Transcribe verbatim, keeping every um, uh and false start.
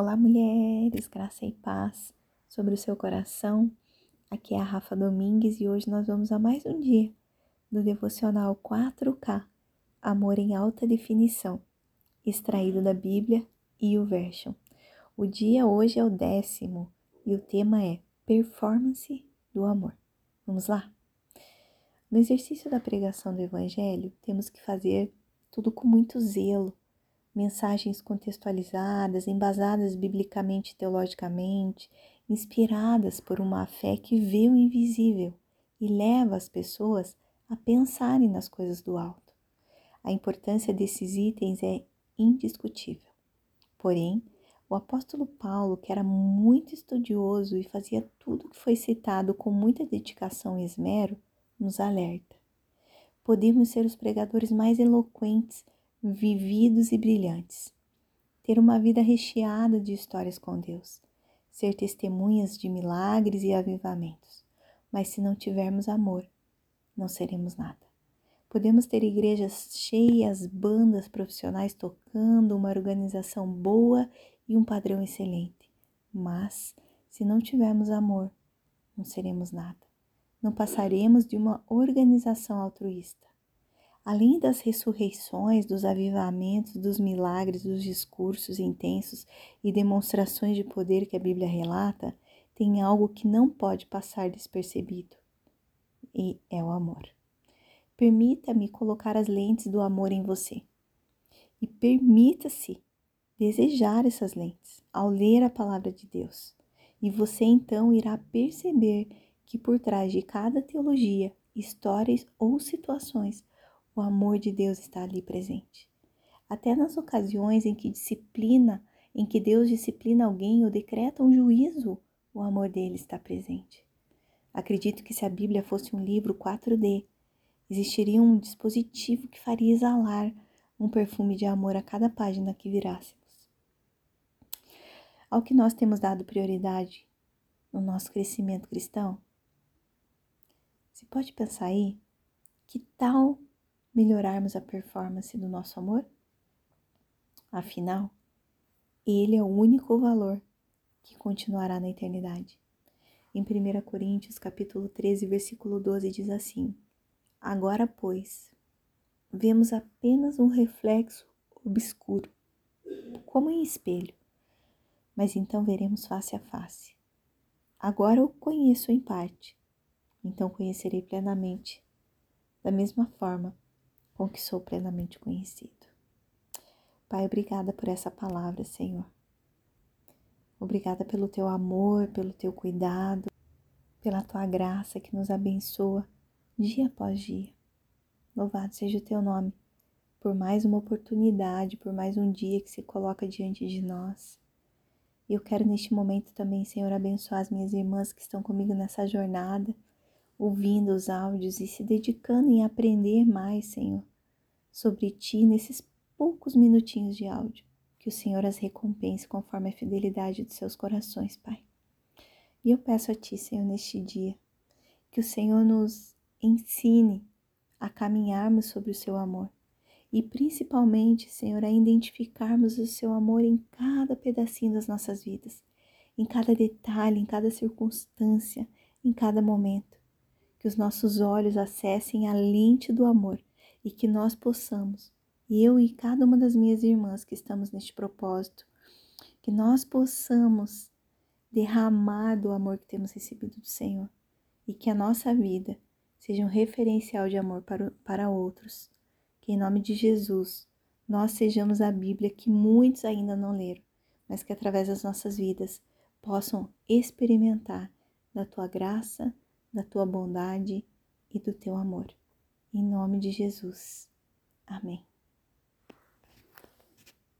Olá, mulheres, graça e paz sobre o seu coração. Aqui é a Rafa Domingues e hoje nós vamos a mais um dia do Devocional quatro K, Amor em Alta Definição, extraído da Bíblia e o Version. O dia hoje é o décimo e o tema é Performance do Amor. Vamos lá? No exercício da pregação do Evangelho, temos que fazer tudo com muito zelo, mensagens contextualizadas, embasadas biblicamente e teologicamente, inspiradas por uma fé que vê o invisível e leva as pessoas a pensarem nas coisas do alto. A importância desses itens é indiscutível. Porém, o apóstolo Paulo, que era muito estudioso e fazia tudo o que foi citado com muita dedicação e esmero, nos alerta. Podemos ser os pregadores mais eloquentes, vividos e brilhantes, ter uma vida recheada de histórias com Deus, ser testemunhas de milagres e avivamentos, mas se não tivermos amor, não seremos nada. Podemos ter igrejas cheias, bandas profissionais tocando, uma organização boa e um padrão excelente, mas se não tivermos amor, não seremos nada. Não passaremos de uma organização altruísta. Além das ressurreições, dos avivamentos, dos milagres, dos discursos intensos e demonstrações de poder que a Bíblia relata, tem algo que não pode passar despercebido, e é o amor. Permita-me colocar as lentes do amor em você. E permita-se desejar essas lentes ao ler a palavra de Deus. E você então irá perceber que por trás de cada teologia, histórias ou situações, o amor de Deus está ali presente. Até nas ocasiões em que disciplina, em que Deus disciplina alguém ou decreta um juízo, o amor dele está presente. Acredito que se a Bíblia fosse um livro quatro D, existiria um dispositivo que faria exalar um perfume de amor a cada página que virássemos. Ao que nós temos dado prioridade no nosso crescimento cristão? Você pode pensar aí, que tal melhorarmos a performance do nosso amor? Afinal, ele é o único valor que continuará na eternidade. Em primeira Coríntios, capítulo treze, versículo doze, diz assim: agora, pois, vemos apenas um reflexo obscuro, como em espelho, mas então veremos face a face. Agora o conheço em parte, então conhecerei plenamente, da mesma forma com que sou plenamente conhecido. Pai, obrigada por essa palavra, Senhor. Obrigada pelo teu amor, pelo teu cuidado, pela tua graça que nos abençoa dia após dia. Louvado seja o teu nome por mais uma oportunidade, por mais um dia que se coloca diante de nós. E eu quero neste momento também, Senhor, abençoar as minhas irmãs que estão comigo nessa jornada, ouvindo os áudios e se dedicando em aprender mais, Senhor, sobre Ti nesses poucos minutinhos de áudio. Que o Senhor as recompense conforme a fidelidade de seus corações, Pai. E eu peço a Ti, Senhor, neste dia, que o Senhor nos ensine a caminharmos sobre o Seu amor e principalmente, Senhor, a identificarmos o Seu amor em cada pedacinho das nossas vidas, em cada detalhe, em cada circunstância, em cada momento. Que os nossos olhos acessem a lente do amor e que nós possamos, eu e cada uma das minhas irmãs que estamos neste propósito, que nós possamos derramar do amor que temos recebido do Senhor e que a nossa vida seja um referencial de amor para, para outros. Que em nome de Jesus nós sejamos a Bíblia que muitos ainda não leram, mas que através das nossas vidas possam experimentar da Tua graça, da Tua bondade e do Teu amor. Em nome de Jesus. Amém.